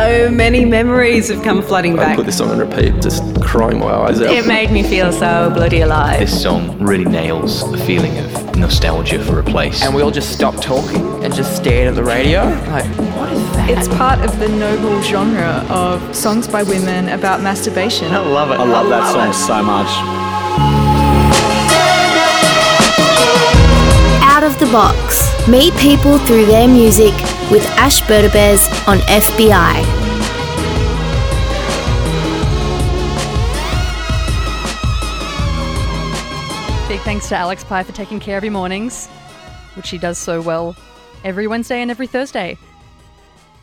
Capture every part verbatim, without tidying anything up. So many memories have come flooding back. I put this song on repeat, just crying my eyes out. It made me feel so bloody alive. This song really nails the feeling of nostalgia for a place. And we all just stopped talking and just stared at the radio. Like, what is that? It's part of the noble genre of songs by women about masturbation. I love it. I love I that love song it. so much. Out of the Box. Meet people through their music with Ash Berdebez on F B I. Big thanks to Alex Pye for taking care of your mornings, which she does so well every Wednesday and every Thursday.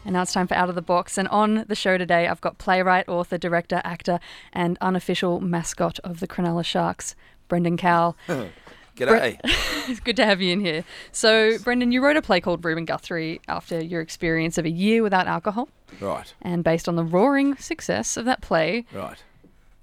And now it's time for Out of the Box. And on the show today, I've got playwright, author, director, actor, and unofficial mascot of the Cronulla Sharks, Brendan Cowell. G'day. It's good to have you in here. So, Brendan, you wrote a play called Reuben Guthrie after your experience of a year without alcohol. Right. And based on the roaring success of that play, right,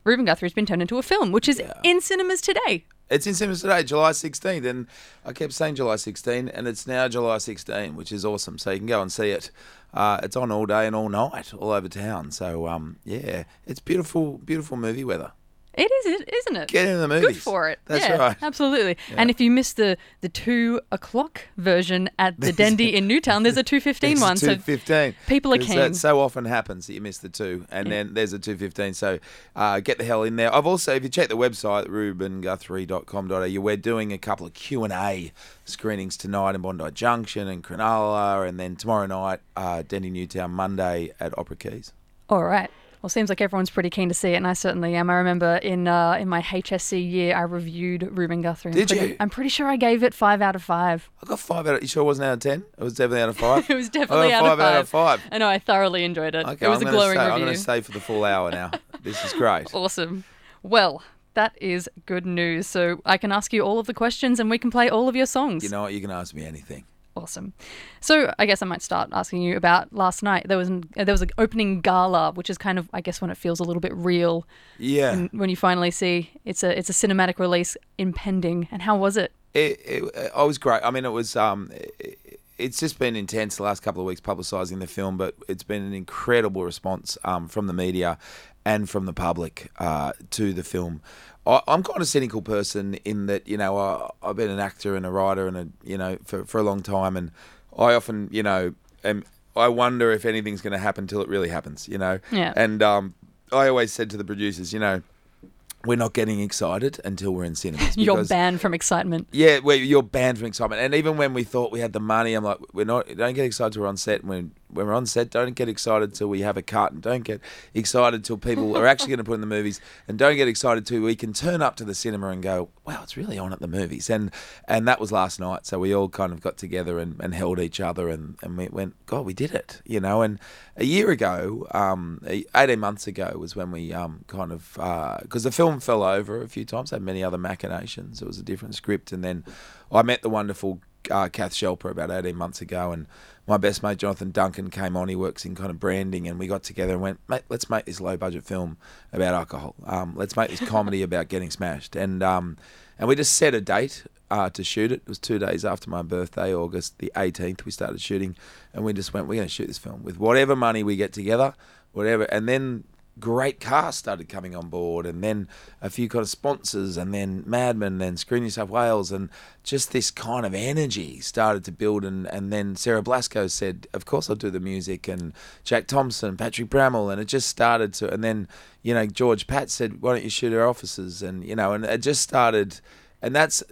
Reuben Guthrie's been turned into a film, which is yeah. in cinemas today. It's in cinemas today, July sixteenth. And I kept saying July sixteenth, and it's now July sixteenth, which is awesome. So you can go and see it. Uh, it's on all day and all night, all over town. So, um, yeah, it's beautiful, beautiful movie weather. It is, isn't it? Get in the movies. Good for it. That's yeah, right. Absolutely. Yeah. And if you missed the, the two o'clock version at the Dendy in Newtown, there's a two fifteen one. Two fifteen. So people are keen. That so often happens that you miss the two, and yeah. then there's a two fifteen. So uh, get the hell in there. I've also, if you check the website ruben guthrie dot com dot a u, we're doing a couple of Q and A screenings tonight in Bondi Junction and Cronulla, and then tomorrow night uh, Dendy Newtown, Monday at Opera Keys. All right. Well, seems like everyone's pretty keen to see it, and I certainly am. I remember in uh, in my H S C year, I reviewed Reuben Guthrie. Did pretty, you? I'm pretty sure I gave it five out of five. I got five out of... You sure it wasn't out of ten? It was definitely out of five? It was definitely out of five. out of five. I know, I thoroughly enjoyed it. Okay, it was I'm a glowing stay, review. I'm going to stay for the full hour now. This is great. Awesome. Well, that is good news. So I can ask you all of the questions, and we can play all of your songs. You know what? You can ask me anything. Awesome. So I guess I might start asking you about last night. There was an, there was an opening gala, which is kind of, I guess, when it feels a little bit real. Yeah. And when you finally see it's a it's a cinematic release impending. And how was it? It, it, it was great. I mean, it was. Um, it, it's just been intense the last couple of weeks publicising the film, but it's been an incredible response um, from the media and from the public uh, to the film. I'm kind of a cynical person in that, you know, I, I've been an actor and a writer and a, you know, for, for a long time, and I often, you know, am, I wonder if anything's going to happen till it really happens, you know. Yeah. And um, I always said to the producers, you know, we're not getting excited until we're in cinemas. You're banned from excitement. Yeah, well, you're banned from excitement. And even when we thought we had the money, I'm like, we're not. Don't get excited till we're on set. And when, when we're on set, don't get excited till we have a cut. And don't get excited till people are actually going to put in the movies. And don't get excited till we can turn up to the cinema and go, wow, it's really on at the movies. And and that was last night. So we all kind of got together and, and held each other, and, and we went, God, we did it, you know. And a year ago, um, eighteen months ago was when we um, kind of, because uh, the film fell over a few times, had many other machinations. It was a different script, and then I met the wonderful uh, Kath Shelper about eighteen months ago, and my best mate Jonathan Duncan came on. He works in kind of branding, and we got together and went, mate, let's make this low budget film about alcohol. Um, let's make this comedy about getting smashed. And um, and we just set a date uh, to shoot it. It was two days after my birthday, August the eighteenth, we started shooting, and we just went, we're going to shoot this film with whatever money we get together, whatever. And then great cast started coming on board, and then a few kind of sponsors, and then Madman, then Screen New South Wales, and just this kind of energy started to build. And, and then Sarah Blasco said, of course I'll do the music, and Jack Thompson, Patrick Brammall, and it just started to, and then, you know, George Pat said, why don't you shoot our offices? And, you know, and it just started. And that's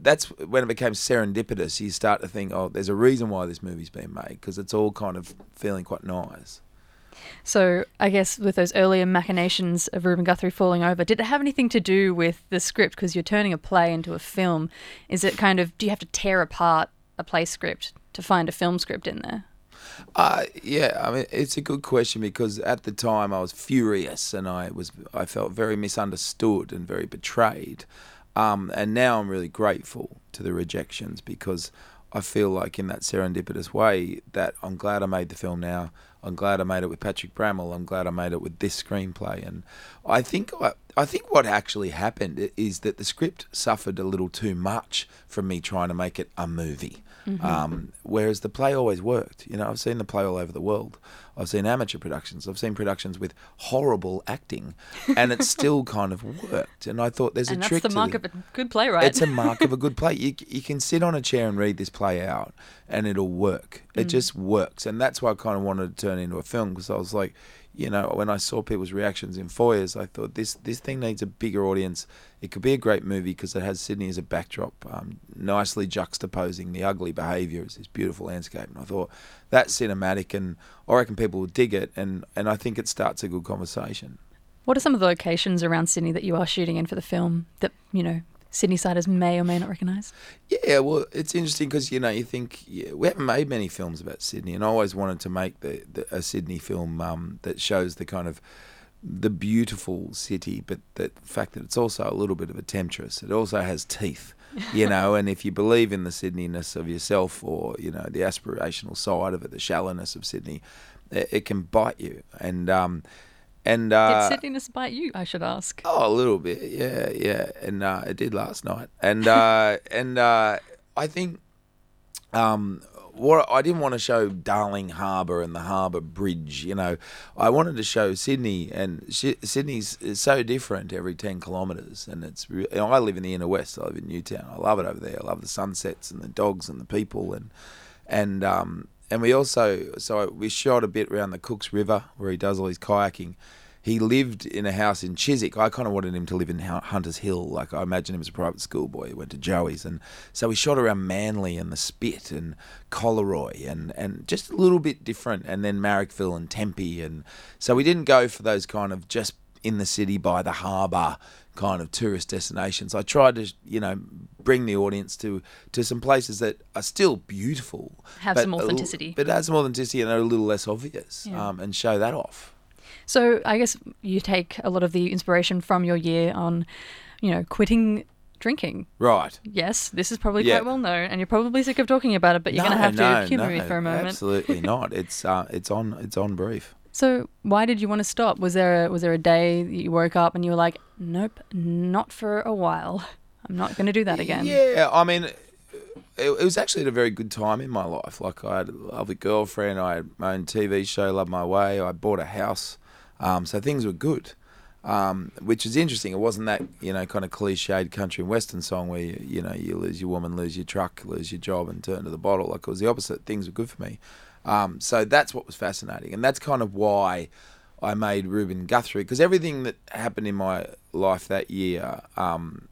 that's when it became serendipitous. You start to think, oh, there's a reason why this movie's been made, because it's all kind of feeling quite nice. So I guess with those earlier machinations of Reuben Guthrie falling over, did it have anything to do with the script? Because you're turning a play into a film. Is it kind of, do you have to tear apart a play script to find a film script in there? Uh, yeah, I mean, it's a good question, because at the time I was furious, and I was I felt very misunderstood and very betrayed. Um, and now I'm really grateful to the rejections, because I feel like in that serendipitous way that I'm glad I made the film now. I'm glad I made it with Patrick Brammall. I'm glad I made it with this screenplay. And I think I, I think what actually happened is that the script suffered a little too much from me trying to make it a movie. Mm-hmm. Um, whereas the play always worked. You know, I've seen the play all over the world. I've seen amateur productions. I've seen productions with horrible acting, and it still kind of worked. And I thought, there's and a trick to And that's the mark this. of a good play, right? It's a mark of a good play. You, you can sit on a chair and read this play out, and it'll work. It mm. just works. And that's why I kind of wanted to turn it into a film, because I was like, you know, when I saw people's reactions in foyers, I thought this this thing needs a bigger audience. It could be a great movie because it has Sydney as a backdrop, um, nicely juxtaposing the ugly behaviour as this beautiful landscape. And I thought, that's cinematic, and I reckon people will dig it, and, and I think it starts a good conversation. What are some of the locations around Sydney that you are shooting in for the film that, you know, Sydney-siders may or may not recognise? Yeah, well, it's interesting because, you know, you think, yeah, we haven't made many films about Sydney, and I always wanted to make the, the, a Sydney film um, that shows the kind of the beautiful city, but the fact that it's also a little bit of a temptress. It also has teeth, you know, and if you believe in the Sydneyness of yourself, or, you know, the aspirational side of it, the shallowness of Sydney, it, it can bite you. And, um, And, uh, did Sydneyness bite you, I should ask? Oh, a little bit, yeah, yeah. And uh, it did last night. And uh, and uh, I think um, what I didn't want to show Darling Harbour and the Harbour Bridge, you know. I wanted to show Sydney, and sh- Sydney's is so different every ten kilometres. And it's. Re- and I live in the inner west. I live in Newtown. I love it over there. I love the sunsets and the dogs and the people and and. Um, And we also, so we shot a bit around the Cooks River where he does all his kayaking. He lived in a house in Chiswick. I kind of wanted him to live in Hunters Hill. Like, I imagine him as a private schoolboy. He went to Joey's. And so we shot around Manly and the Spit and Coleroy and, and just a little bit different. And then Marrickville and Tempe. And so we didn't go for those kind of just in the city by the harbour kind of tourist destinations. I tried to, you know, bring the audience to, to some places that are still beautiful. Have some authenticity. Little, but have some authenticity and are a little less obvious, yeah. um, and show that off. So I guess you take a lot of the inspiration from your year on, you know, quitting drinking. Right. Yes, this is probably yeah. quite well known, and you're probably sick of talking about it, but you're no, going to have no, to humour no, me for a moment. Absolutely not. It's uh, it's on it's on brief. So why did you want to stop? Was there a, was there a day that you woke up and you were like, nope, not for a while. I'm not going to do that again. Yeah, I mean, it, it was actually at a very good time in my life. Like, I had a lovely girlfriend. I had my own T V show, Love My Way. I bought a house. Um, so things were good, um, which is interesting. It wasn't that, you know, kind of cliched country and western song where, you, you know, you lose your woman, lose your truck, lose your job and turn to the bottle. Like, it was the opposite. Things were good for me. Um, so that's what was fascinating, and that's kind of why I made Reuben Guthrie, because everything that happened in my life that year, um,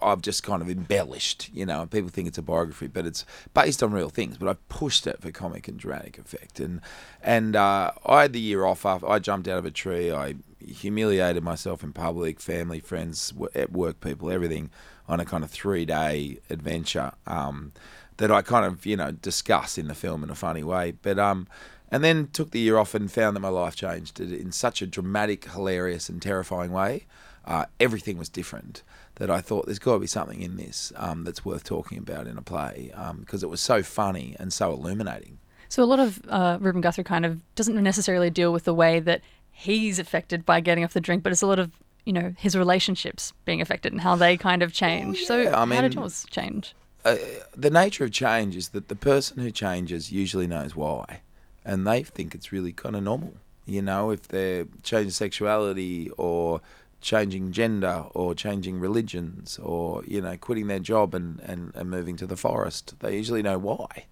I've just kind of embellished, you know, and people think it's a biography, but it's based on real things, but I've pushed it for comic and dramatic effect. And and uh, I had the year off after I jumped out of a tree. I humiliated myself in public, family, friends, at work, people, everything, on a kind of three-day adventure, um that I kind of, you know, discuss in the film in a funny way. But um, and then took the year off and found that my life changed in such a dramatic, hilarious and terrifying way. Uh, everything was different, that I thought there's got to be something in this um, that's worth talking about in a play, because um, it was so funny and so illuminating. So a lot of uh, Reuben Guthrie kind of doesn't necessarily deal with the way that he's affected by getting off the drink, but it's a lot of, you know, his relationships being affected and how they kind of change. Yeah, so I how mean, did yours change? Uh, the nature of change is that the person who changes usually knows why, and they think it's really kind of normal. You know, if they're changing sexuality or changing gender or changing religions or, you know, quitting their job and, and, and moving to the forest, they usually know why,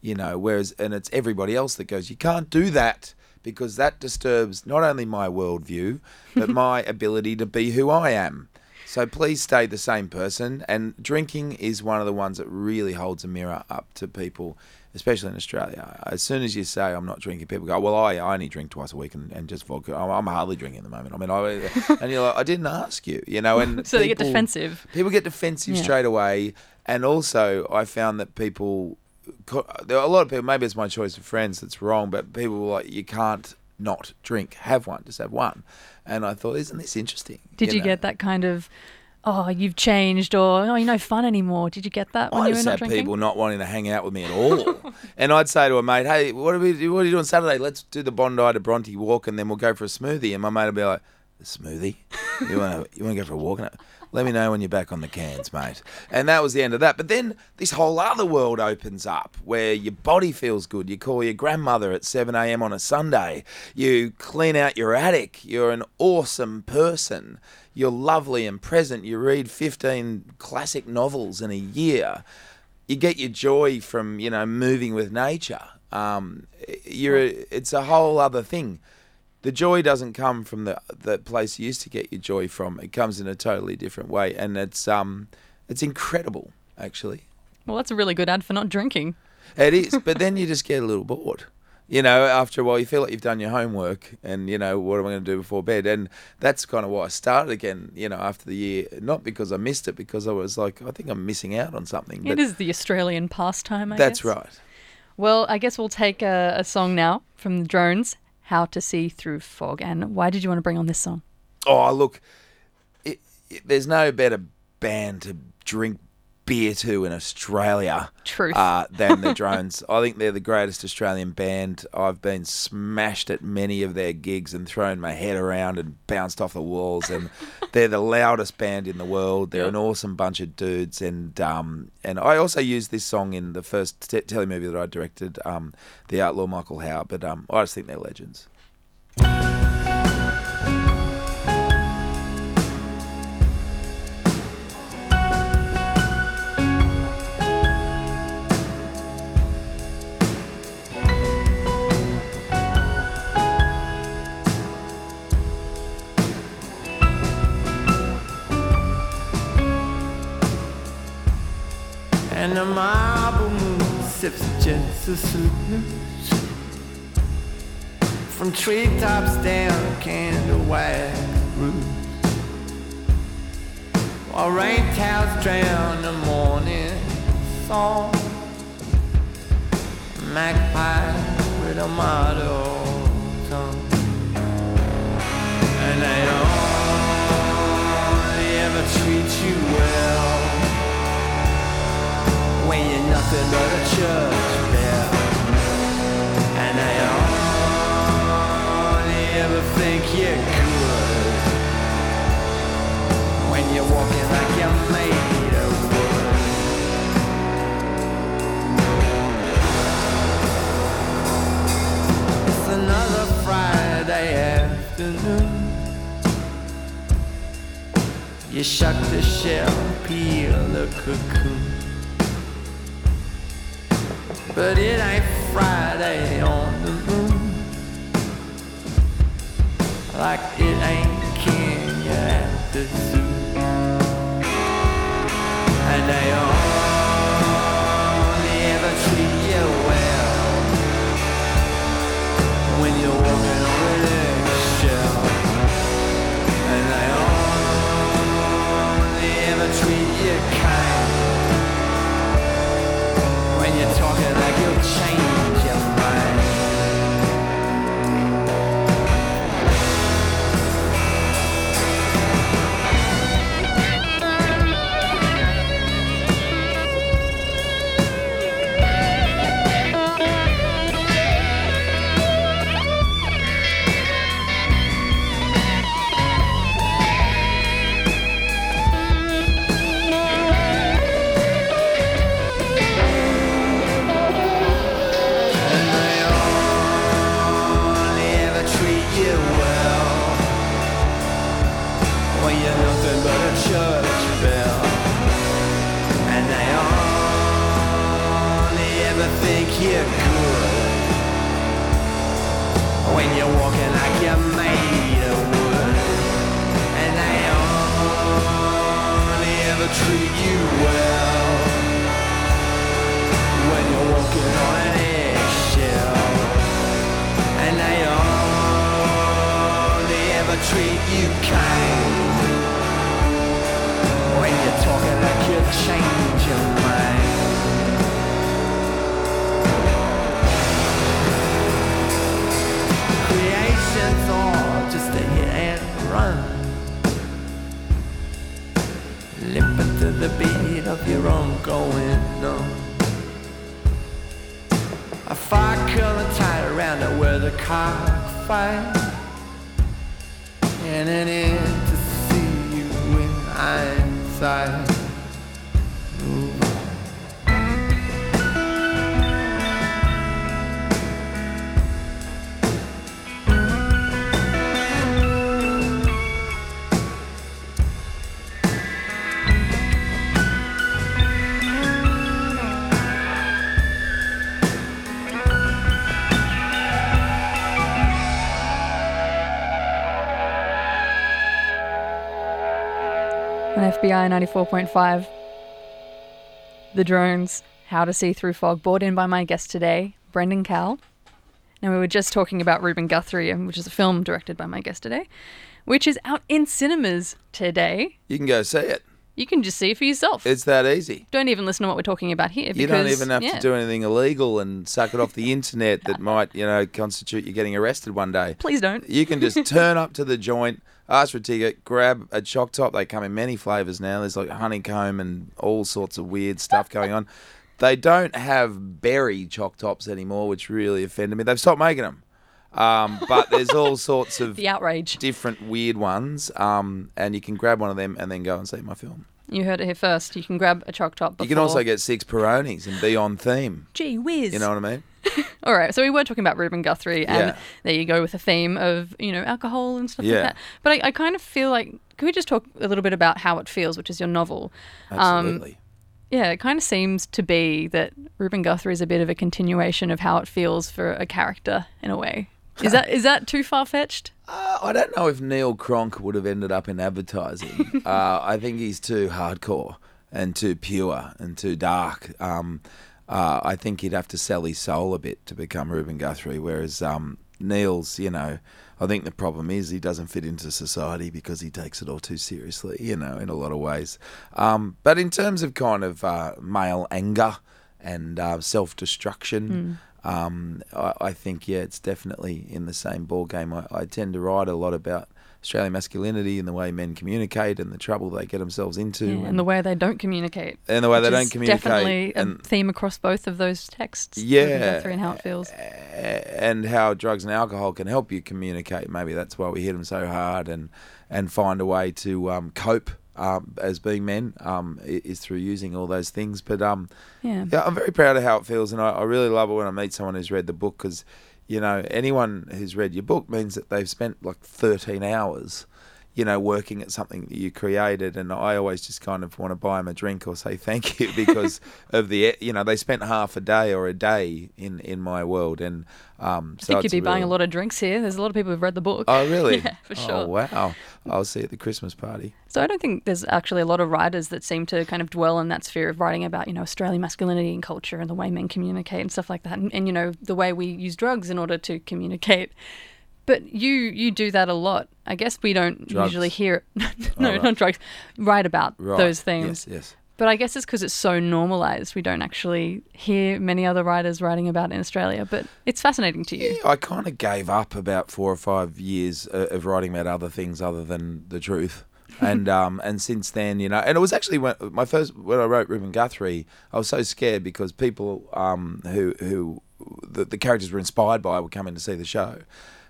you know, whereas, and it's everybody else that goes, you can't do that because that disturbs not only my worldview, but my ability to be who I am. So please stay the same person. And drinking is one of the ones that really holds a mirror up to people, especially in Australia. As soon as you say, I'm not drinking, people go, well, I, I only drink twice a week and, and just vodka. I'm, I'm hardly drinking at the moment. I mean, I, and you're like, I didn't ask you, you know. And so people, they get defensive. People get defensive yeah. straight away. And also I found that people, there are a lot of people, maybe it's my choice of friends that's wrong, but people were like, you can't not drink, have one, just have one. And I thought, isn't this interesting? Did you, you know? Get that kind of, oh, you've changed, or oh, you're no fun anymore? Did you get that when I you were not drinking? I just had people not wanting to hang out with me at all. And I'd say to a mate, hey, what are, we, what are you doing Saturday? Let's do the Bondi to Bronte walk and then we'll go for a smoothie. And my mate would be like, the smoothie. You want to you want to go for a walk? Let me know when you're back on the cans, mate. And that was the end of that. But then this whole other world opens up where your body feels good. You call your grandmother at seven a.m. on a Sunday. You clean out your attic. You're an awesome person. You're lovely and present. You read fifteen classic novels in a year. You get your joy from, you know, moving with nature. Um, you're a, it's a whole other thing. The joy doesn't come from the the place you used to get your joy from. It comes in a totally different way, and it's um it's incredible, actually. Well, that's a really good ad for not drinking. It is, but then you just get a little bored. You know, after a while you feel like you've done your homework and, you know, what am I going to do before bed? And that's kind of why I started again, you know, after the year. Not because I missed it, because I was like, I think I'm missing out on something. It but is the Australian pastime, I that's guess. That's right. Well, I guess we'll take a, a song now from the Drones, How to See Through Fog. And why did you want to bring on this song? Oh, look, it, it, there's no better band to drink beer to in Australia uh, than the Drones. I think they're the greatest Australian band. I've been smashed at many of their gigs and thrown my head around and bounced off the walls, and they're the loudest band in the world. They're yeah. an awesome bunch of dudes, and um, and I also used this song in the first t- telemovie that I directed, um, The Outlaw Michael Howe, but um, I just think they're legends. And the marble moon sips jets of sweetness from treetops down candle wire roofs, while rain towels drown the morning song. Magpie with a mottled tongue, and they only ever treat you well when you're nothing but a church bell, and I only ever think you're good when you're walking like you're made of wood. It's another Friday afternoon. You shuck the shell, peel the cocoon, but it ain't Friday on the moon, like it ain't Kenya at the zoo. And they only ever treat you well when you're walking on an eggshell. And they only ever treat you kind when you're talking like you'll change your mind. and an ear to see you when I'm silent. F B I ninety-four point five, The Drones, How to See Through Fog, brought in by my guest today, Brendan Cowell. Now, we were just talking about Reuben Guthrie, which is a film directed by my guest today, which is out in cinemas today. You can go see it. You can just see it for yourself. It's that easy. Don't even listen to what we're talking about here. Because, you don't even have yeah. to do anything illegal and suck it off the internet that might, you know, constitute you getting arrested one day. Please don't. You can just turn up to the joint, ask for a ticket, grab a choc top. They come in many flavours now. There's like honeycomb and all sorts of weird stuff going on. They don't have berry choc tops anymore, which really offended me. They've stopped making them. Um, but there's all sorts of the outrage. Different weird ones. Um, and you can grab one of them and then go and see my film. You heard it here first. You can grab a choc top before. You can also get six Peronis and be on theme. Gee whiz. You know what I mean? All right. So we were talking about Reuben Guthrie and yeah. there you go with the theme of, you know, alcohol and stuff yeah. like that. But I, I kind of feel like, can we just talk a little bit about How It Feels, which is your novel? Absolutely. Um, yeah, it kind of seems to be that Reuben Guthrie is a bit of a continuation of How It Feels for a character in a way. Is that is that too far-fetched? Uh, I don't know if Neil Cronk would have ended up in advertising. uh, I think he's too hardcore and too pure and too dark. Um, uh, I think he'd have to sell his soul a bit to become Reuben Guthrie, whereas um, Neil's, you know, I think the problem is he doesn't fit into society because he takes it all too seriously, you know, in a lot of ways. Um, but in terms of kind of uh, male anger and uh, self-destruction... Mm. Um, I, I think, yeah, it's definitely in the same ball game. I, I tend to write a lot about Australian masculinity and the way men communicate and the trouble they get themselves into. Yeah, and, and the way they don't communicate. And the way they don't communicate. Definitely a and, theme across both of those texts. Yeah. And How It Feels. And how drugs and alcohol can help you communicate. Maybe that's why we hit them so hard and, and find a way to um, cope Um, as being men um, is through using all those things. But um, yeah. yeah, I'm very proud of How It Feels, and I, I really love it when I meet someone who's read the book because, you know, anyone who's read your book means that they've spent like thirteen hours, you know, working at something that you created. And I always just kind of want to buy them a drink or say thank you because of the, you know, they spent half a day or a day in, in my world. And um, I so think you'd be really... buying a lot of drinks here. There's a lot of people who've read the book. Oh, really? Yeah, for sure. Oh, wow. I'll see you at the Christmas party. So I don't think there's actually a lot of writers that seem to kind of dwell in that sphere of writing about, you know, Australian masculinity and culture and the way men communicate and stuff like that. And, and you know, the way we use drugs in order to communicate. But you you do that a lot. I guess we don't drugs. usually hear it. no, right. not drugs. Write about right. those things. Yes, yes. But I guess it's because it's so normalised. We don't actually hear many other writers writing about it in Australia. But it's fascinating to you. Yeah, I kind of gave up about four or five years of writing about other things other than the truth. And um and since then, you know, and it was actually when my first when I wrote Reuben Guthrie, I was so scared because people um who who the, the characters were inspired by were coming to see the show.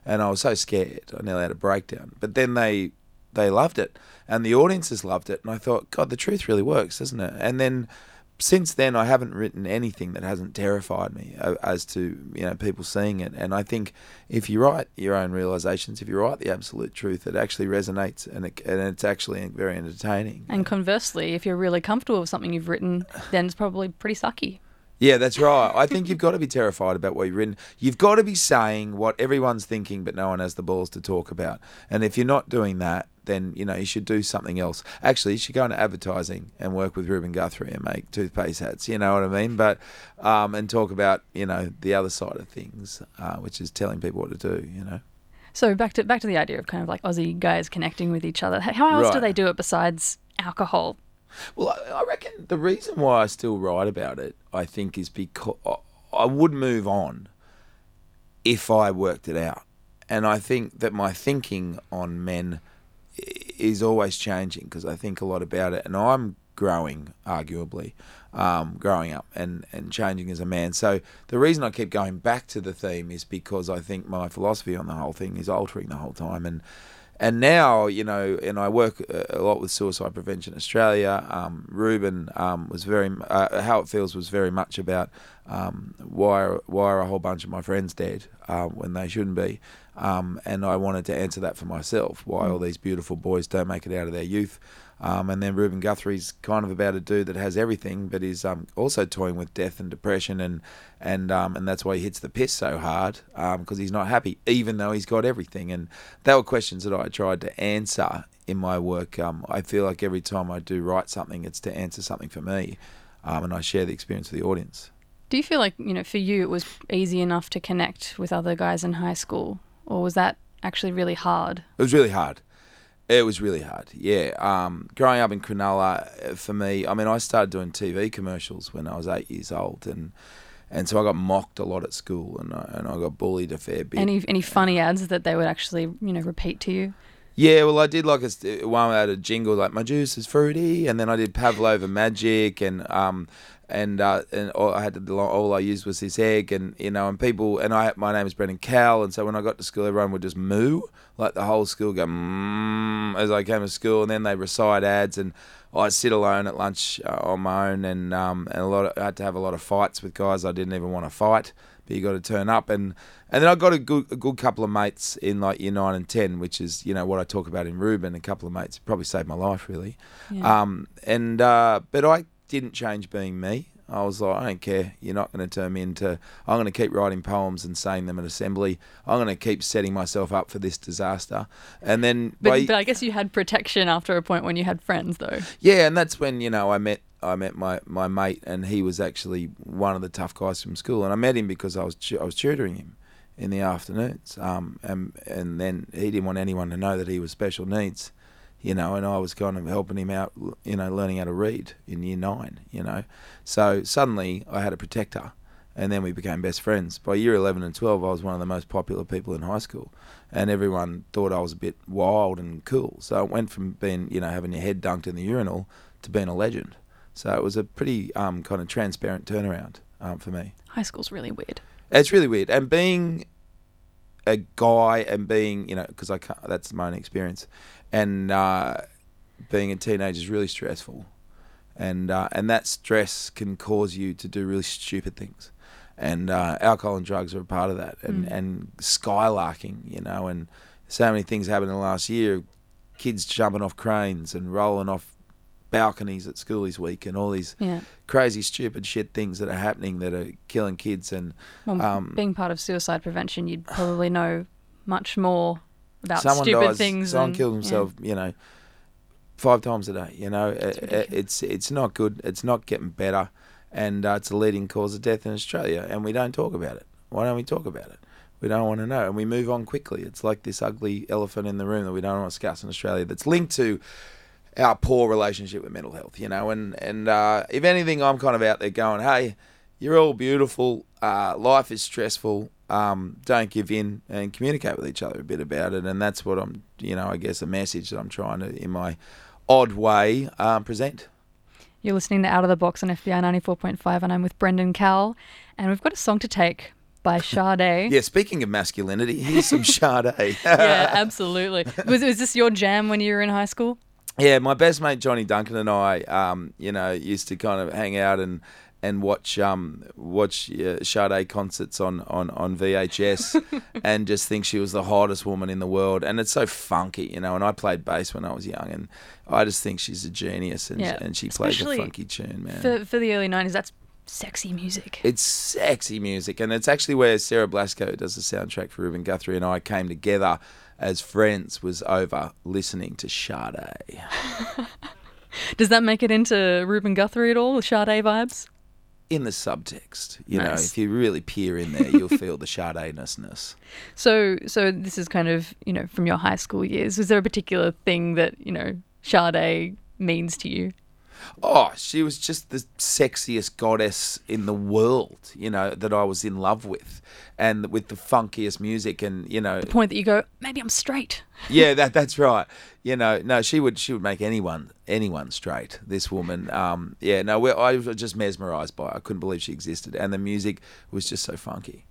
And I was so scared. I nearly had a breakdown. But then they they loved it. And the audiences loved it. And I thought, God, the truth really works, doesn't it? And then since then, I haven't written anything that hasn't terrified me as to, you know, people seeing it. And I think if you write your own realisations, if you write the absolute truth, it actually resonates and, it, and it's actually very entertaining. And conversely, if you're really comfortable with something you've written, then it's probably pretty sucky. Yeah, that's right. I think you've got to be terrified about what you've written. You've got to be saying what everyone's thinking, but no one has the balls to talk about. And if you're not doing that, then, you know, you should do something else. Actually, you should go into advertising and work with Reuben Guthrie and make toothpaste hats, you know what I mean? But um, and talk about, you know, the other side of things, uh, which is telling people what to do, you know. So back to back to the idea of kind of like Aussie guys connecting with each other. How else right. do they do it besides alcohol? Well, I reckon the reason why I still write about it, I think, is because I would move on if I worked it out. And I think that my thinking on men is always changing because I think a lot about it. And I'm growing, arguably, um, growing up and, and changing as a man. So the reason I keep going back to the theme is because I think my philosophy on the whole thing is altering the whole time. And And now, you know, and I work a lot with Suicide Prevention Australia. Um, Reuben um, was very, uh, How It Feels was very much about um, why, why are a whole bunch of my friends dead uh, when they shouldn't be. Um, and I wanted to answer that for myself, why mm. all these beautiful boys don't make it out of their youth. Um, and then Reuben Guthrie's kind of about a dude that has everything, but is um, also toying with death and depression, and and um, and that's why he hits the piss so hard, because um, he's not happy, even though he's got everything. And they were questions that I tried to answer in my work. Um, I feel like every time I do write something, it's to answer something for me, um, and I share the experience with the audience. Do you feel like, you know, for you it was easy enough to connect with other guys in high school, or was that actually really hard? It was really hard. It was really hard, yeah. Um, growing up in Cronulla, for me, I mean, I started doing T V commercials when I was eight years old, and and so I got mocked a lot at school, and I, and I got bullied a fair bit. Any any funny ads that they would actually, you know, repeat to you? Yeah, well, I did like a one out of jingle like "My juice is fruity," and then I did Pavlova Magic, and um and uh, and all I had to all I used was this egg, and you know, and people and I my name is Brendan Cowell, and so when I got to school, everyone would just moo. Like the whole school go mmm, as I came to school, and then they recite ads, and I sit alone at lunch uh, on my own, and um, and a lot of, I had to have a lot of fights with guys I didn't even want to fight, but you got to turn up, and and then I got a good a good couple of mates in like year nine and ten, which is, you know, what I talk about in Reuben. A couple of mates probably saved my life, really, yeah. um and uh, but I didn't change being me. I was like, I don't care. You're not going to turn me into... I'm going to keep writing poems and saying them at assembly. I'm going to keep setting myself up for this disaster. And then... But, by, but I guess you had protection after a point when you had friends, though. Yeah, and that's when, you know, I met I met my, my mate, and he was actually one of the tough guys from school. And I met him because I was I was tutoring him in the afternoons. Um, and, and then he didn't want anyone to know that he was special needs, you know, and I was kind of helping him out, you know, learning how to read in year nine, you know. So suddenly I had a protector, and then we became best friends. By year eleven and twelve, I was one of the most popular people in high school, and everyone thought I was a bit wild and cool. So it went from being, you know, having your head dunked in the urinal to being a legend. So it was a pretty um, kind of transparent turnaround um, for me. High school's really weird. It's really weird. And being a guy and being, you know, because I can't, that's my own experience. And uh, being a teenager is really stressful, and uh, and that stress can cause you to do really stupid things, and uh, alcohol and drugs are a part of that, and mm. and skylarking, you know, and so many things happened in the last year, kids jumping off cranes and rolling off balconies at school this week, and all these yeah. crazy, stupid shit things that are happening that are killing kids, and well, um, being part of suicide prevention, you'd probably know much more. About someone stupid dies, things. Someone and, kills himself, yeah. you know, five times a day, you know. It, it's it's not good. It's not getting better. And uh, it's a leading cause of death in Australia. And we don't talk about it. Why don't we talk about it? We don't want to know. And we move on quickly. It's like this ugly elephant in the room that we don't want to discuss in Australia that's linked to our poor relationship with mental health, you know. And, and uh, if anything, I'm kind of out there going, hey, you're all beautiful. Uh, life is stressful. Um, don't give in and communicate with each other a bit about it. And that's what I'm, you know, I guess a message that I'm trying to, in my odd way, um, present. You're listening to Out of the Box on F B I ninety-four point five, and I'm with Brendan Cowell, and we've got a song to take by Sade. Yeah, speaking of masculinity, here's some Sade. Yeah, absolutely. Was, was this your jam when you were in high school? Yeah, my best mate Johnny Duncan and I, um, you know, used to kind of hang out and and watch um watch uh, Sade concerts on, on, on V H S and just think she was the hottest woman in the world. And it's so funky, you know, and I played bass when I was young, and I just think she's a genius, and, yeah. and she especially plays a funky tune, man. For, for the early nineties, that's sexy music. It's sexy music, and it's actually where Sarah Blasco does the soundtrack for Reuben Guthrie and I came together as friends, was over listening to Sade. Does that make it into Reuben Guthrie at all, the Sade vibes? In the subtext, you nice. know, if you really peer in there, you'll feel the Sade-ness. So, so this is kind of, you know, from your high school years. Was there a particular thing that, you know, Sade means to you? Oh, she was just the sexiest goddess in the world, you know, that I was in love with, and with the funkiest music, and, you know, the point that you go, maybe I'm straight. Yeah, that that's right. You know, no, she would she would make anyone anyone straight, this woman. Um, yeah, no, we're, I was just mesmerised by her. I couldn't believe she existed, and the music was just so funky.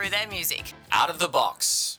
through their music. Out of the Box.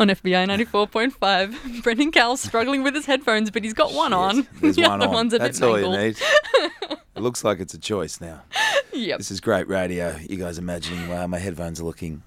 On F B I ninety-four point five, Brendan Cowell's struggling with his headphones, but he's got one on. There's the one other on. One's a That's bit mangled. That's all you need. It looks like it's a choice now. Yep. This is great radio. You guys imagining where my headphones are looking.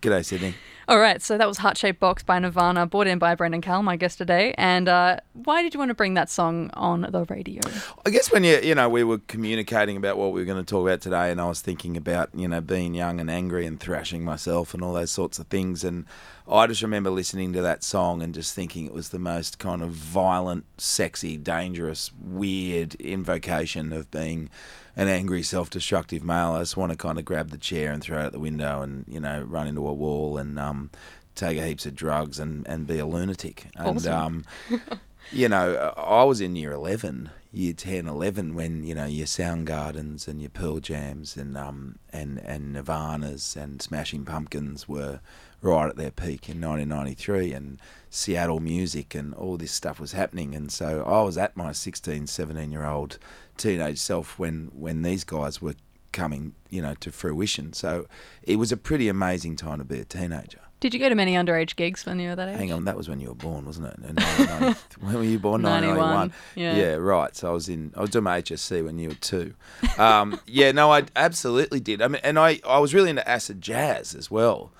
G'day, Sydney. All right, so that was Heart-Shaped Box by Nirvana, brought in by Brendan Cowell, my guest today. And uh, why did you want to bring that song on the radio? I guess when, you you know, we were communicating about what we were going to talk about today, and I was thinking about, you know, being young and angry and thrashing myself and all those sorts of things. And I just remember listening to that song and just thinking it was the most kind of violent, sexy, dangerous, weird invocation of being an angry, self-destructive male. I just want to kind of grab the chair and throw it out the window and, you know, run into a wall and um, take heaps of drugs and, and be a lunatic. And, awesome. um, you know, I was in year eleven, year ten, eleven when, you know, your Soundgardens and your Pearl Jams and, um, and, and Nirvanas and Smashing Pumpkins were right at their peak in nineteen ninety-three, and Seattle music and all this stuff was happening. And so I was at my sixteen, seventeen-year-old teenage self when, when these guys were coming, you know, to fruition. So it was a pretty amazing time to be a teenager. Did you go to many underage gigs when you were that age? Hang on, that was when you were born, wasn't it? In when were you born? nineteen ninety-one Yeah. yeah, right. So I was in, I was doing my H S C when you were two. Um, yeah, no, I absolutely did. I mean, and I, I was really into acid jazz as well.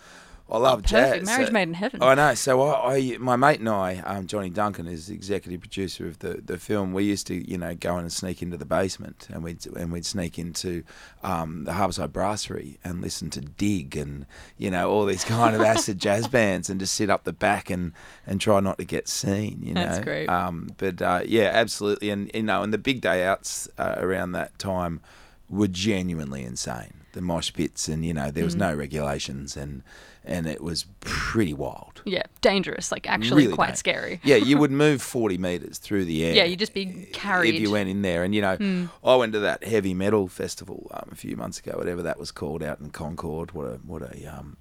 I love oh, jazz. Marriage so, made in heaven. I know. So I, I my mate and I, um, Johnny Duncan, is the executive producer of the, the film. We used to, you know, go in and sneak into the basement, and we'd and we'd sneak into um, the Harbourside Brasserie and listen to Dig and, you know, all these kind of acid jazz bands, and just sit up the back and, and try not to get seen. You know, that's great. Um, but uh, yeah, absolutely. And you know, and the big day outs uh, around that time were genuinely insane. The mosh pits, and you know, there was mm. no regulations, and. And it was pretty wild. Yeah, dangerous, like actually really quite dangerous. Scary. Yeah, you would move forty metres through the air. Yeah, you'd just be carried. If you went in there. And, you know, mm. I went to that heavy metal festival um, a few months ago, whatever that was called, out in Concord. What a what a um,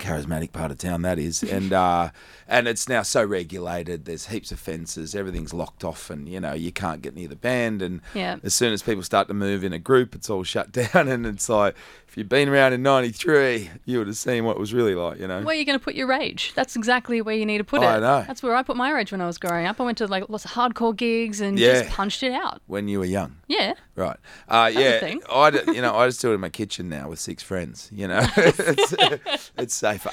charismatic part of town that is. And uh, and it's now so regulated. There's heaps of fences. Everything's locked off, and, you know, you can't get near the band. And yeah. as soon as people start to move in a group, it's all shut down, and it's like... If you'd been around in ninety-three, you would have seen what it was really like, you know. Where are you going to put your rage? That's exactly where you need to put it. I know. That's where I put my rage when I was growing up. I went to like lots of hardcore gigs and yeah. just punched it out. When you were young. Yeah. Right. Uh, yeah. I, you know, I just do it in my kitchen now with six friends, you know. it's, it's safer.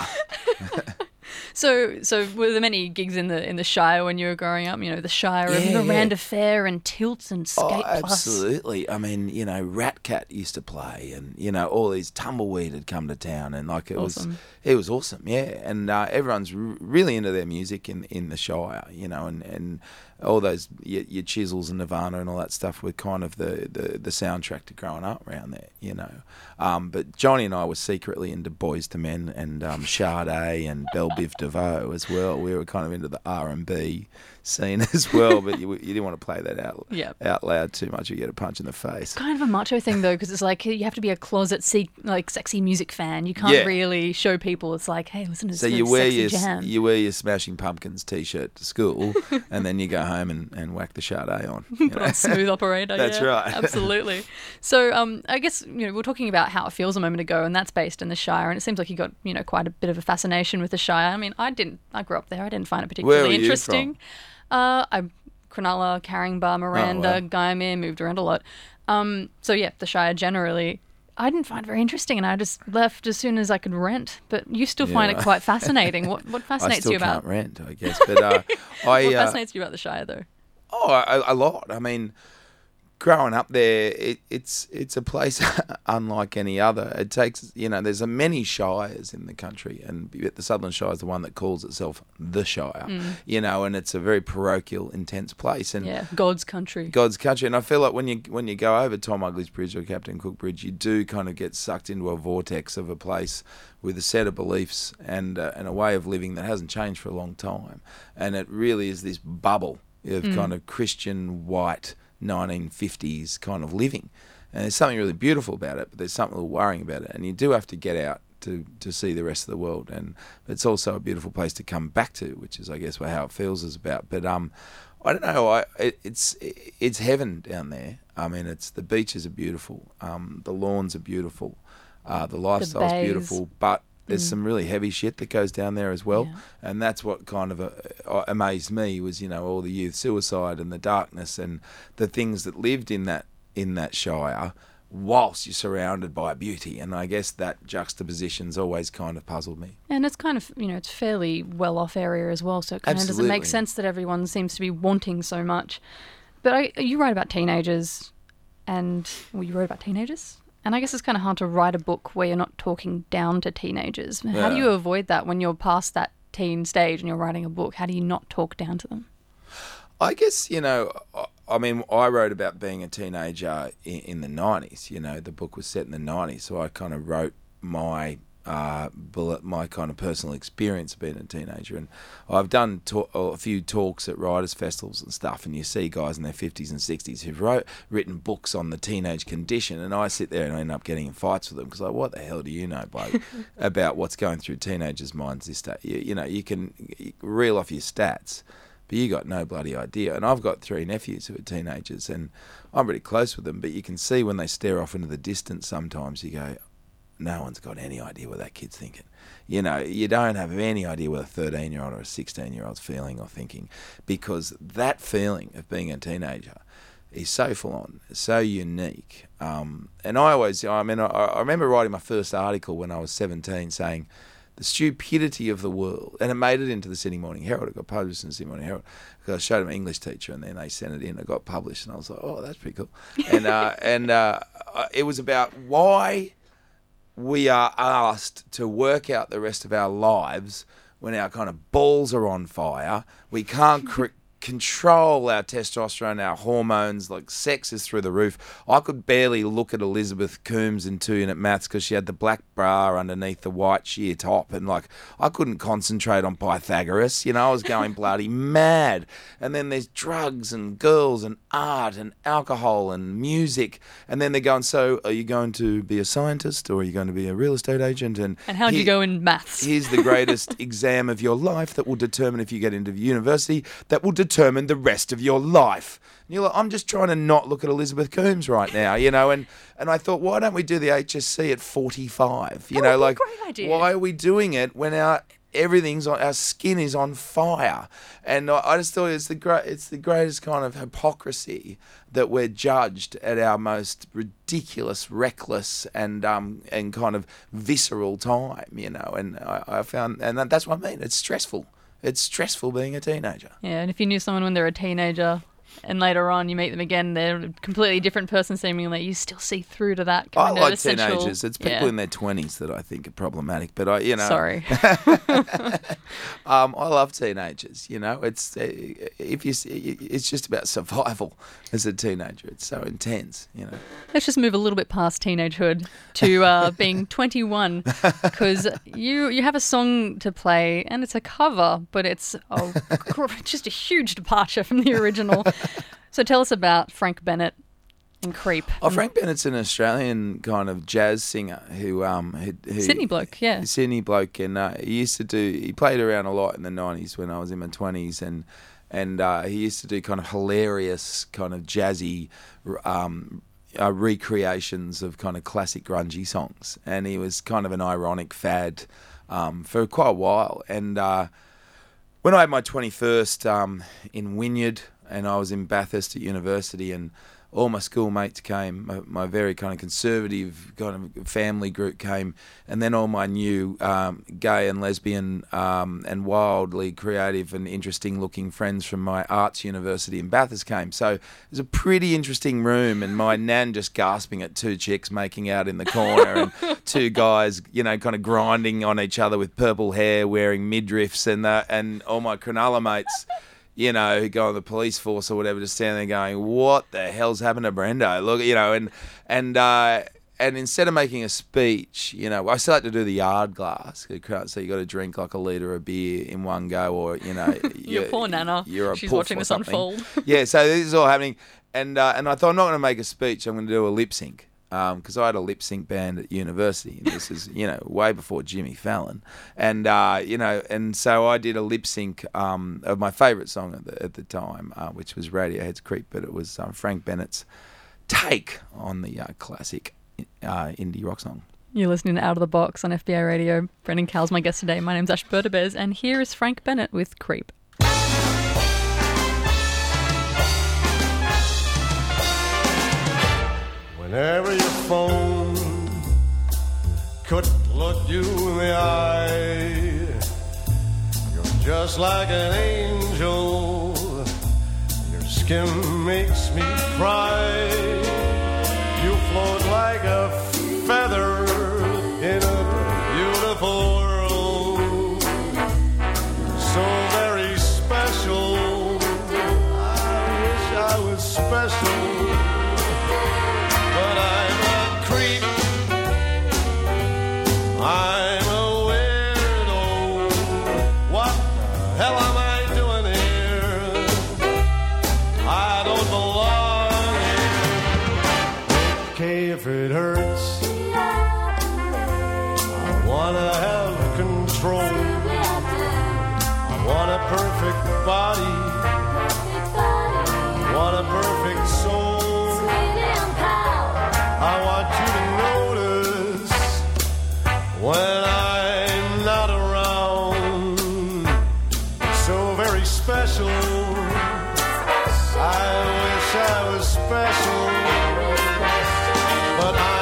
So, so were there many gigs in the in the Shire when you were growing up? You know, the Shire yeah, and Miranda yeah. Fair and Tilts and Skate oh, Plus. Absolutely. I mean, you know, Rat Cat used to play, and you know, all these Tumbleweed had come to town, and like it awesome. was, it was awesome, yeah. And uh, everyone's r- really into their music in, in the Shire, you know, and, and all those your, your Chisels and Nirvana and all that stuff were kind of the, the, the soundtrack to growing up around there, you know. Um, but Johnny and I were secretly into Boys to Men and um, Sade and Bell Biv DeVoe as well. We were kind of into the R and B scene as well, but you, you didn't want to play that out yep. out loud too much. You get a punch in the face. It's kind of a macho thing though, because it's like you have to be a closet se- like sexy music fan. You can't yeah. really show people. It's like, hey, listen to this so you wear sexy your, jam. You wear your Smashing Pumpkins T-shirt to school, and then you go home and, and whack the Sade on. You know? On Smooth Operator. That's yeah, right. Absolutely. So um, I guess you know we were talking about How It Feels a moment ago, and that's based in the Shire, and it seems like you got you know quite a bit of a fascination with the Shire. I mean, I didn't. I grew up there. I didn't find it particularly Where were interesting. You from? Uh, I Cronulla, Caringbah, Miranda, oh, wow. Guymer, moved around a lot. Um, so yeah, the Shire generally, I didn't find very interesting, and I just left as soon as I could rent. But you still yeah. find it quite fascinating. What what fascinates you about? I still can't rent, I guess. But uh, I what fascinates uh, you about the Shire though? Oh, a, a lot. I mean, growing up there, it, it's it's a place unlike any other. It takes you know, there's a many shires in the country, and the Southern Shire is the one that calls itself the Shire. Mm. You know, and it's a very parochial, intense place. And yeah, God's country. God's country, and I feel like when you when you go over Tom Ugley's Bridge or Captain Cook Bridge, you do kind of get sucked into a vortex of a place with a set of beliefs and uh, and a way of living that hasn't changed for a long time, and it really is this bubble of mm. kind of Christian white. nineteen fifties kind of living, and there's something really beautiful about it, but there's something a little worrying about it, and you do have to get out to to see the rest of the world. And it's also a beautiful place to come back to, which is I guess what How It Feels is about. But um I don't know I it, it's it, it's heaven down there. I mean, it's the beaches are beautiful, um the lawns are beautiful, uh the lifestyle's the beautiful, but there's mm. some really heavy shit that goes down there as well. Yeah. And that's what kind of uh, amazed me was, you know, all the youth suicide and the darkness and the things that lived in that in that Shire whilst you're surrounded by beauty. And I guess that juxtaposition's always kind of puzzled me. And it's kind of, you know, it's fairly well-off area as well, so it kind Absolutely. of doesn't make sense that everyone seems to be wanting so much. But I, you write about teenagers and... Well, you wrote about teenagers? And I guess it's kind of hard to write a book where you're not talking down to teenagers. How yeah. do you avoid that when you're past that teen stage and you're writing a book? How do you not talk down to them? I guess, you know... I- I mean, I wrote about being a teenager in, in the nineties. You know, the book was set in the nineties, so I kind of wrote my uh, my kind of personal experience of being a teenager. And I've done ta- a few talks at writers' festivals and stuff, and you see guys in their fifties and sixties who've wrote written books on the teenage condition, and I sit there and I end up getting in fights with them because, like, what the hell do you know, bloke, about what's going through teenagers' minds this day? You, you know, you can reel off your stats, but you got no bloody idea. And I've got three nephews who are teenagers, and I'm pretty close with them, but you can see when they stare off into the distance sometimes, you go, no one's got any idea what that kid's thinking. You know, you don't have any idea what a thirteen-year-old or a sixteen-year-old's feeling or thinking, because that feeling of being a teenager is so full-on, so unique. Um, and I always, I mean, I, I remember writing my first article when I was seventeen saying, the stupidity of the world, and it made it into the Sydney Morning Herald. It got published in the Sydney Morning Herald because I showed it to my English teacher, and then they sent it in. It got published, and I was like, "Oh, that's pretty cool." And uh, and uh, it was about why we are asked to work out the rest of our lives when our kind of balls are on fire. We can't cr- control our testosterone, our hormones. Like, sex is through the roof. I could barely look at Elizabeth Coombs in two-unit maths because she had the black bra underneath the white sheer top, and like I couldn't concentrate on Pythagoras. You know, I was going bloody mad. And then there's drugs and girls and art and alcohol and music, and then they're going, so are you going to be a scientist or are you going to be a real estate agent? And, and how do you go in maths? Here's the greatest exam of your life that will determine if you get into university, that will determine determine the rest of your life. And you're like, I'm just trying to not look at Elizabeth Coombs right now, you know. And, and I thought, why don't we do the H S C at forty-five? You that know, like, great idea. Why are we doing it when our everything's on, our skin is on fire? And I, I just thought it's the great, it's the greatest kind of hypocrisy that we're judged at our most ridiculous, reckless, and um and kind of visceral time, you know. And I, I found, and that, that's what I mean. It's stressful. It's stressful being a teenager. Yeah, and if you knew someone when they're a teenager and later on you meet them again, they're a completely different person seemingly, you still see through to that kind I of like essential... teenagers. It's people yeah. in their twenties that I think are problematic, but I, you know... Sorry. um, I love teenagers, you know. It's if you, it's just about survival as a teenager. It's so intense, you know. Let's just move a little bit past teenagehood to uh, being twenty-one, because you, you have a song to play, and it's a cover, but it's oh, just a huge departure from the original. So tell us about Frank Bennett and Creep. Oh, Frank Bennett's an Australian kind of jazz singer who... um who, who, Sydney bloke, yeah. Sydney bloke, and uh, he used to do... He played around a lot in the nineties when I was in my twenties, and and uh, he used to do kind of hilarious, kind of jazzy um, uh, recreations of kind of classic grungy songs. And he was kind of an ironic fad um, for quite a while. And uh, when I had my twenty-first um, in Wynyard... and I was in Bathurst at university, and all my schoolmates came, my, my very kind of conservative kind of family group came, and then all my new um, gay and lesbian um, and wildly creative and interesting looking friends from my arts university in Bathurst came. So it was a pretty interesting room, and my nan just gasping at two chicks making out in the corner and two guys, you know, kind of grinding on each other with purple hair, wearing midriffs, and that, and all my Cronulla mates... you know, who go on the police force or whatever, just standing there going, what the hell's happened to Brendo? Look, you know, and and uh, and instead of making a speech, you know, I still had to do the yard glass. So you got to drink like a litre of beer in one go, or, you know. Your poor Nana. You're a She's watching this something. unfold. Yeah, so this is all happening. And, uh, and I thought, I'm not going to make a speech. I'm going to do a lip sync. Because um, I had a lip sync band at university. This is, you know, way before Jimmy Fallon, and uh, you know, and so I did a lip sync um, of my favourite song at the, at the time, uh, which was Radiohead's "Creep," but it was um, Frank Bennett's take on the uh, classic uh, indie rock song. You're listening to Out of the Box on F B A Radio. Brendan Cowell's my guest today. My name's Ash Berdebez, and here is Frank Bennett with "Creep." Whenever you looked you in the eye. You're just like an angel. Your skin makes me cry. You float like a feather in a beautiful world. You're so very special. I wish I was special. Body. What a perfect soul. I want you to notice when I'm not around. So very special. I wish I was special. But I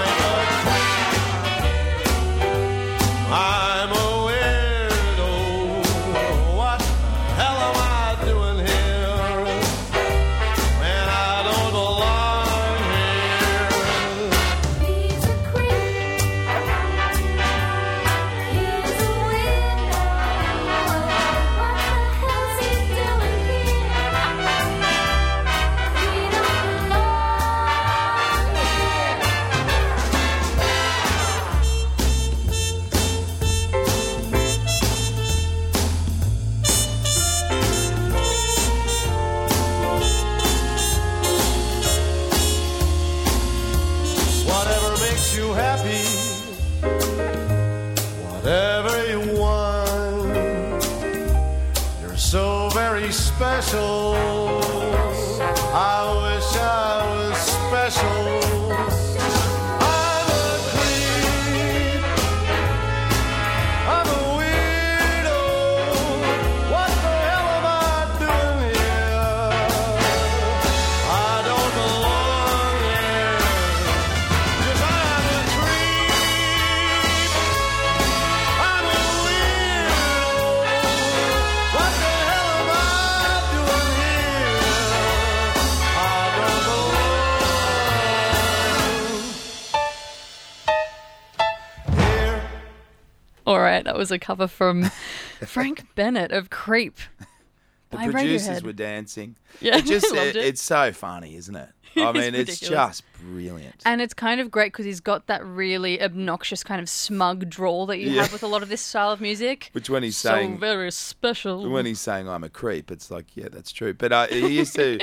was a cover from Frank Bennett of Creep. The producers were dancing. Yeah, it just, loved it. It, it's so funny, isn't it? I mean, it's, it's just brilliant. And it's kind of great because he's got that really obnoxious kind of smug drawl that you yeah. have with a lot of this style of music. Which when he's so saying... So very special. When he's saying, I'm a creep, it's like, yeah, that's true. But uh, he used to...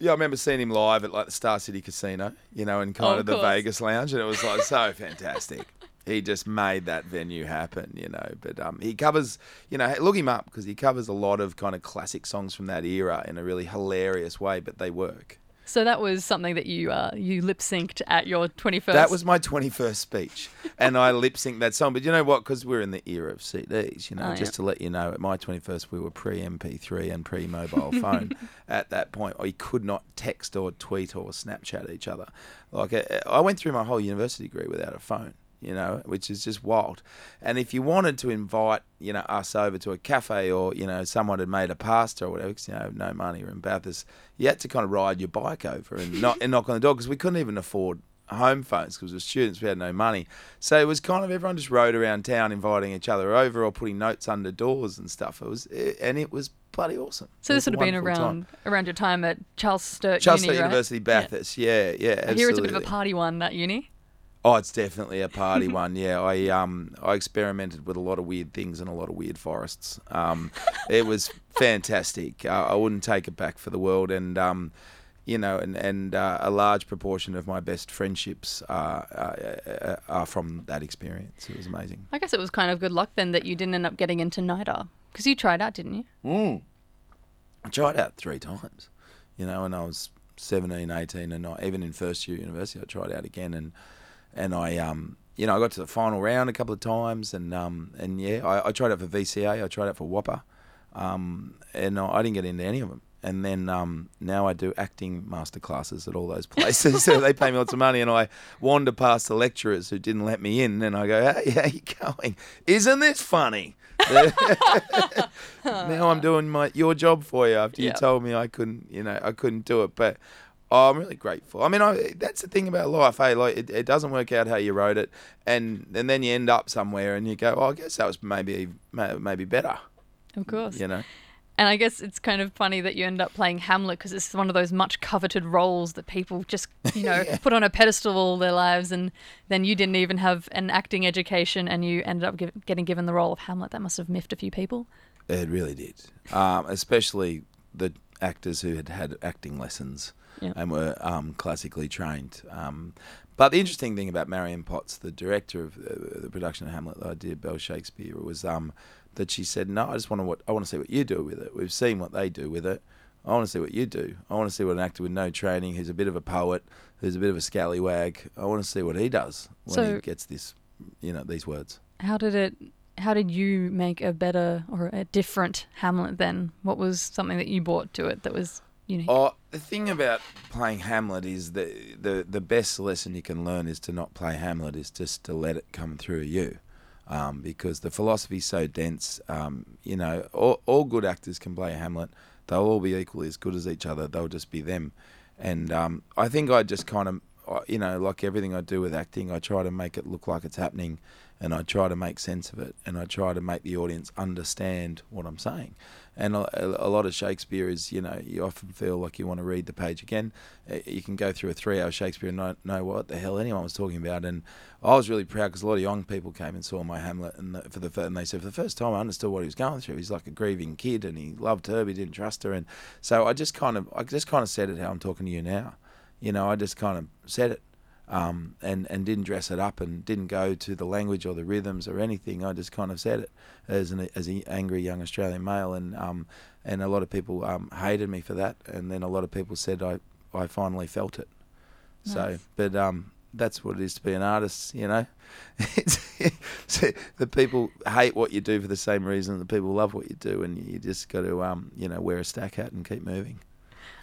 Yeah, I remember seeing him live at like the Star City Casino, you know, and kind oh, of, of the Vegas Lounge, and it was like so fantastic. He just made that venue happen, you know. But um, he covers, you know, look him up because he covers a lot of kind of classic songs from that era in a really hilarious way, but they work. So that was something that you uh, you lip-synced at your twenty-first. That was my twenty-first speech, and I lip-synced that song. But you know what? Because we're in the era of C Ds, you know, oh, just yeah. to let you know, at my twenty-first, we were pre-M P three and pre-mobile phone. At that point, we could not text or tweet or Snapchat each other. Like I went through my whole university degree without a phone. You know, which is just wild. And if you wanted to invite, you know, us over to a cafe or, you know, someone had made a pasta or whatever, because, you know, no money or in Bathurst, you had to kind of ride your bike over and, not, and knock on the door because we couldn't even afford home phones because we were students, we had no money. So it was kind of everyone just rode around town inviting each other over or putting notes under doors and stuff. It was, it, and it was bloody awesome. So this would have been around time. around your time at Charles Sturt Charles Uni, Charles Sturt right? University, Bathurst, yeah, yeah, yeah absolutely. Here it's a bit of a party one, that uni. Oh, it's definitely a party one, yeah. I um I experimented with a lot of weird things and a lot of weird forests. Um, it was fantastic. Uh, I wouldn't take it back for the world. And, um, you know, and, and uh, a large proportion of my best friendships are, are, are from that experience. It was amazing. I guess it was kind of good luck then that you didn't end up getting into NIDA because you tried out, didn't you? Mm. I tried out three times, you know, and I was seventeen, eighteen, and I, even in first year university I tried out again and... And I, um, you know, I got to the final round a couple of times, and um, and yeah, I, I tried out for V C A, I tried out for Whopper, um, and I, I didn't get into any of them. And then um, now I do acting masterclasses at all those places. So they pay me lots of money and I wander past the lecturers who didn't let me in and I go, hey, how you going? Isn't this funny? Now I'm doing my your job for you after yep. you told me I couldn't, you know, I couldn't do it. But oh, I'm really grateful. I mean, I, that's the thing about life, hey, like it, it doesn't work out how you wrote it. And, and then you end up somewhere and you go, oh, I guess that was maybe maybe better. Of course. You know? And I guess it's kind of funny that you end up playing Hamlet because it's one of those much coveted roles that people just, you know, yeah. put on a pedestal all their lives, and then you didn't even have an acting education and you ended up give, getting given the role of Hamlet. That must have miffed a few people. It really did, um, especially the actors who had had acting lessons yeah. and were um, classically trained. Um, but the interesting thing about Marion Potts, the director of uh, the production of Hamlet that I did, Bell Shakespeare, was... Um, that she said, no, I just want to what I want to see what you do with it. We've seen what they do with it. I want to see what you do. I want to see what an actor with no training, who's a bit of a poet, who's a bit of a scallywag, I want to see what he does when so, he gets this, you know, these words. How did it? How did you make a better or a different Hamlet then? What was something that you brought to it that was unique? Oh, the thing about playing Hamlet is that the the best lesson you can learn is to not play Hamlet, is just to let it come through you. Um, because the philosophy is so dense, um, you know, all, all good actors can play Hamlet. They'll all be equally as good as each other. They'll just be them. And um, I think I just kind of, you know, like everything I do with acting, I try to make it look like it's happening, and I try to make sense of it, and I try to make the audience understand what I'm saying. And a, a lot of Shakespeare is, you know, you often feel like you want to read the page again. You can go through a three-hour Shakespeare and not know what the hell anyone was talking about. And I was really proud because a lot of young people came and saw my Hamlet, and the, for the and they said for the first time I understood what he was going through. He's like a grieving kid, and he loved her, but he didn't trust her. And so I just kind of, I just kind of said it how I'm talking to you now. You know, I just kind of said it. Um, and, and didn't dress it up and didn't go to the language or the rhythms or anything. I just kind of said it as an as an angry young Australian male, and um, and a lot of people um, hated me for that, and then a lot of people said I, I finally felt it. Nice. So, but um, that's what it is to be an artist, you know. The people hate what you do for the same reason the people love what you do, and you just got to um, you know, wear a stack hat and keep moving.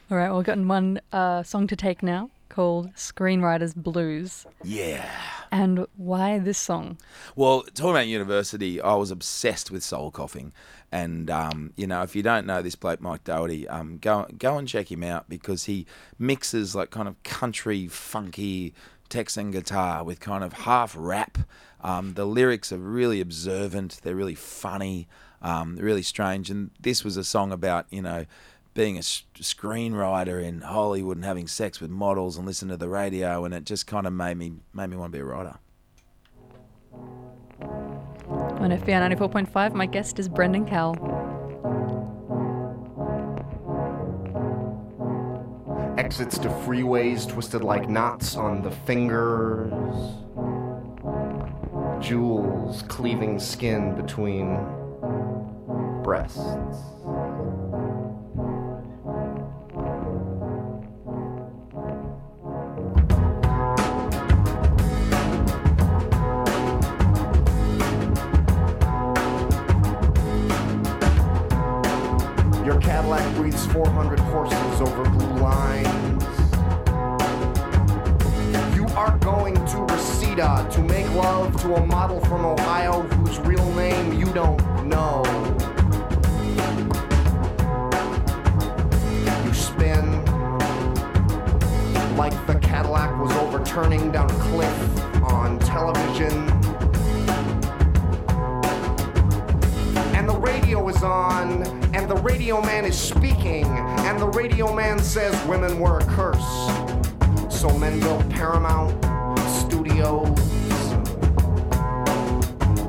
All right, well, we've gotten one uh, song to take now, called Screenwriter's Blues. Yeah. And why this song? Well, talking about university, I was obsessed with Soul Coughing. And, um, you know, if you don't know this bloke, Mike Doherty, um, go, go and check him out, because he mixes like kind of country, funky Texan guitar with kind of half rap. Um, the lyrics are really observant. They're really funny, um, really strange. And this was a song about, you know, being a screenwriter in Hollywood and having sex with models and listening to the radio, and it just kind of made me made me want to be a writer. On F B R ninety-four point five, my guest is Brendan Cowell. Exits to freeways twisted like knots on the fingers. Jewels cleaving skin between breasts. Cadillac breeds four hundred horses over blue lines. You are going to Reseda to make love to a model from Ohio whose real name you don't know. You spin like the Cadillac was overturning down a cliff on television. Is on, and the radio man is speaking, and the radio man says women were a curse, so men built Paramount Studios,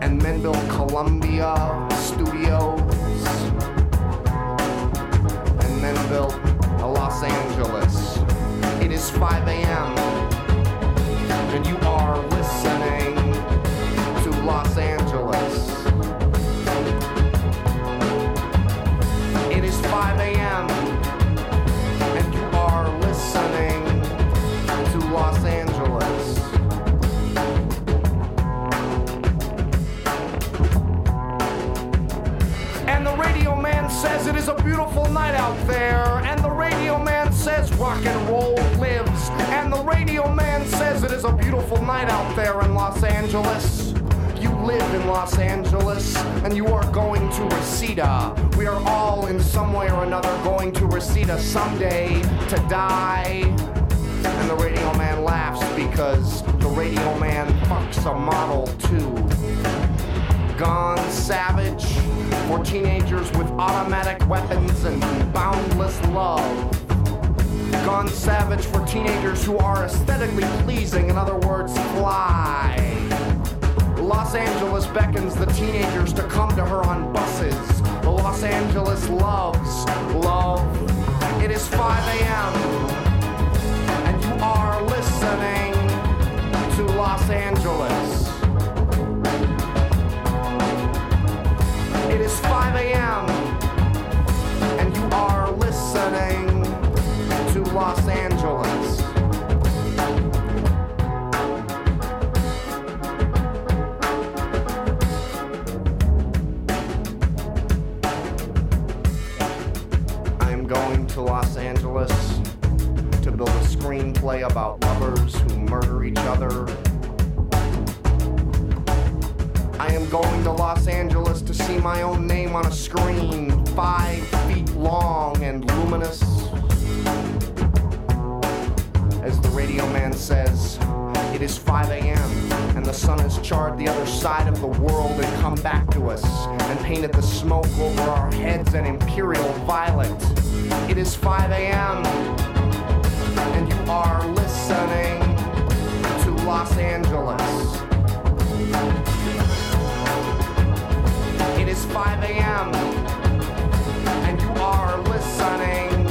and men built Columbia Studios, and men built Los Angeles. It is five a.m. and you are listening to Los Angeles. five a.m. and you are listening to Los Angeles. And the radio man says it is a beautiful night out there. is a beautiful night out there in Los Angeles. You live in Los Angeles, and you are going to Reseda. We are all, in some way or another, going to Reseda someday to die. And the radio man laughs because the radio man fucks a Model two. Gone savage for teenagers with automatic weapons and boundless love. Gone savage for teenagers who are aesthetically pleasing, in other words, fly. Los Angeles beckons the teenagers to come to her on buses. The Los Angeles loves love. It is five a.m. and you are listening to Los Angeles. It is five a.m. and you are listening to Los Angeles. To Los Angeles to build a screenplay about lovers who murder each other. I am going to Los Angeles to see my own name on a screen five feet long and luminous. As the radio man says, it is five a.m. and the sun has charred the other side of the world and come back to us and painted the smoke over our heads an imperial violet. It is five a.m. and you are listening to Los Angeles. It is five a.m. and you are listening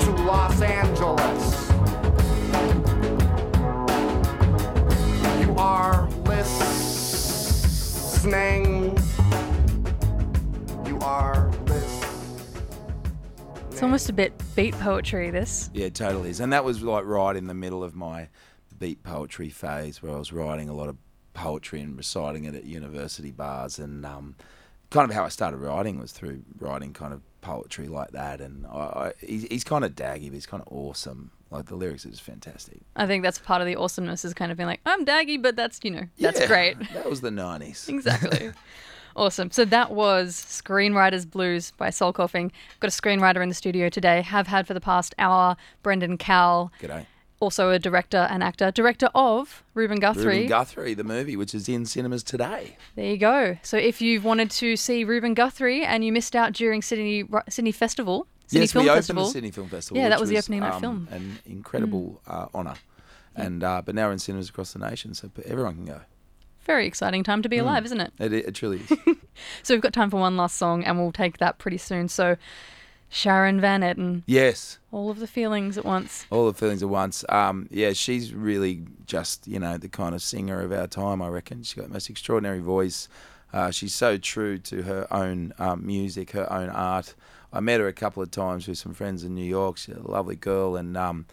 to Los Angeles. You are listening. You are listening. It's almost a bit beat poetry, this. Yeah, it totally is. And that was like right in the middle of my beat poetry phase, where I was writing a lot of poetry and reciting it at university bars. And um, kind of how I started writing was through writing kind of poetry like that. And I, I, he's, he's kind of daggy, but he's kind of awesome. Like, the lyrics are just fantastic. I think that's part of the awesomeness, is kind of being like, I'm daggy, but that's, you know, that's yeah, great. That was the nineties. Exactly. Awesome. So that was Screenwriter's Blues by Soul Coughing. Got a screenwriter in the studio today. Have had for the past hour, Brendan Cowell. G'day. Also a director and actor. Director of Reuben Guthrie. Reuben Guthrie, the movie, which is in cinemas today. There you go. So if you wanted to see Reuben Guthrie and you missed out during Sydney Sydney Festival, Sydney yes, Film Festival. Yes, we opened the Sydney Film Festival. Yeah, that was the opening um, night film. An incredible mm. uh, honour. Yeah. And uh, but now we're in cinemas across the nation, so everyone can go. Very exciting time to be alive, mm. isn't it? It, it truly is. So we've got time for one last song, and we'll take that pretty soon. So Sharon Van Etten. Yes. All of the feelings at once. All the feelings at once. Um, yeah, she's really just, you know, the kind of singer of our time, I reckon. She's got the most extraordinary voice. Uh, she's so true to her own um, music, her own art. I met her a couple of times with some friends in New York. She's a lovely girl, and... Um,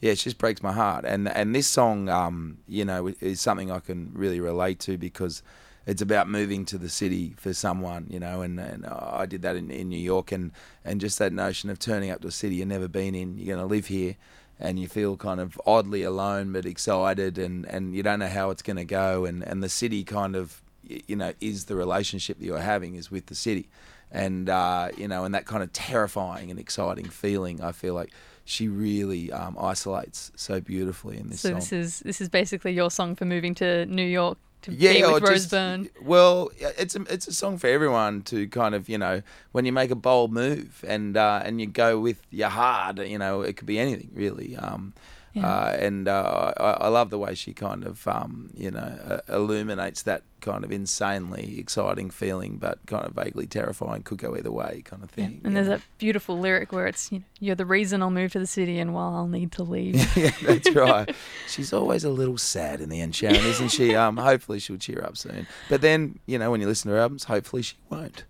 Yeah, it just breaks my heart. And and this song, um, you know, is something I can really relate to, because it's about moving to the city for someone, you know, and, and I did that in, in New York, and, and just that notion of turning up to a city you've never been in, you're going to live here, and you feel kind of oddly alone but excited, and, and you don't know how it's going to go, and, and the city kind of, you know, is the relationship that you're having is with the city. And, uh, you know, and that kind of terrifying and exciting feeling, I feel like, she really um, isolates so beautifully in this so song. So this is this is basically your song for moving to New York to yeah, be with Rose Byrne. Well, it's a, it's a song for everyone to kind of, you know, when you make a bold move and uh, and you go with your heart, you know, it could be anything really. Um, yeah. uh, and uh, I, I love the way she kind of, um, you know, uh, illuminates that kind of insanely exciting feeling, but kind of vaguely terrifying, could go either way kind of thing. Yeah. And there's know? that beautiful lyric where it's, you know, you're the reason I'll move to the city and while I'll need to leave. Yeah, that's right. She's always a little sad in the end, Sharon, isn't she? Um, hopefully she'll cheer up soon. But then, you know, when you listen to her albums, hopefully she won't.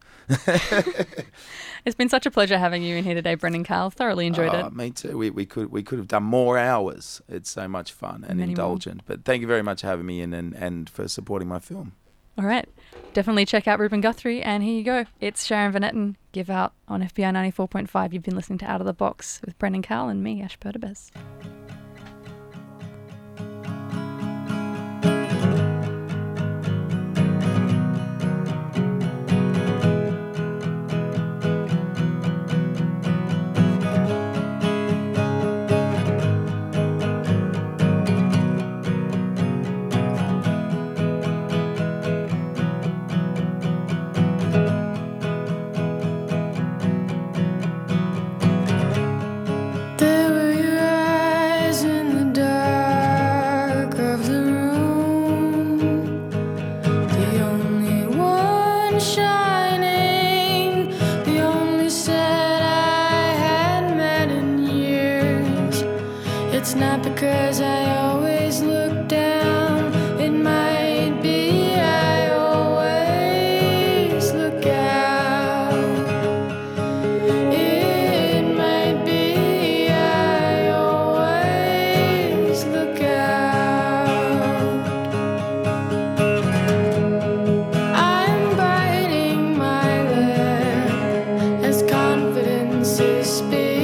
It's been such a pleasure having you in here today, Brendan Cowell. Thoroughly enjoyed oh, it. Me too. We, we could we could have done more hours. It's so much fun and Many indulgent. More. But thank you very much for having me in and, and for supporting my film. All right. Definitely check out Reuben Guthrie. And here you go. It's Sharon Van Etten, Give Out on F B I ninety-four point five. You've been listening to Out of the Box with Brendan Cowell and me, Ash Berdebez. it's not because I always look down. It might be I always look out. It might be I always look out. I'm biting my lip as confidence is speaking.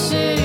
Shit.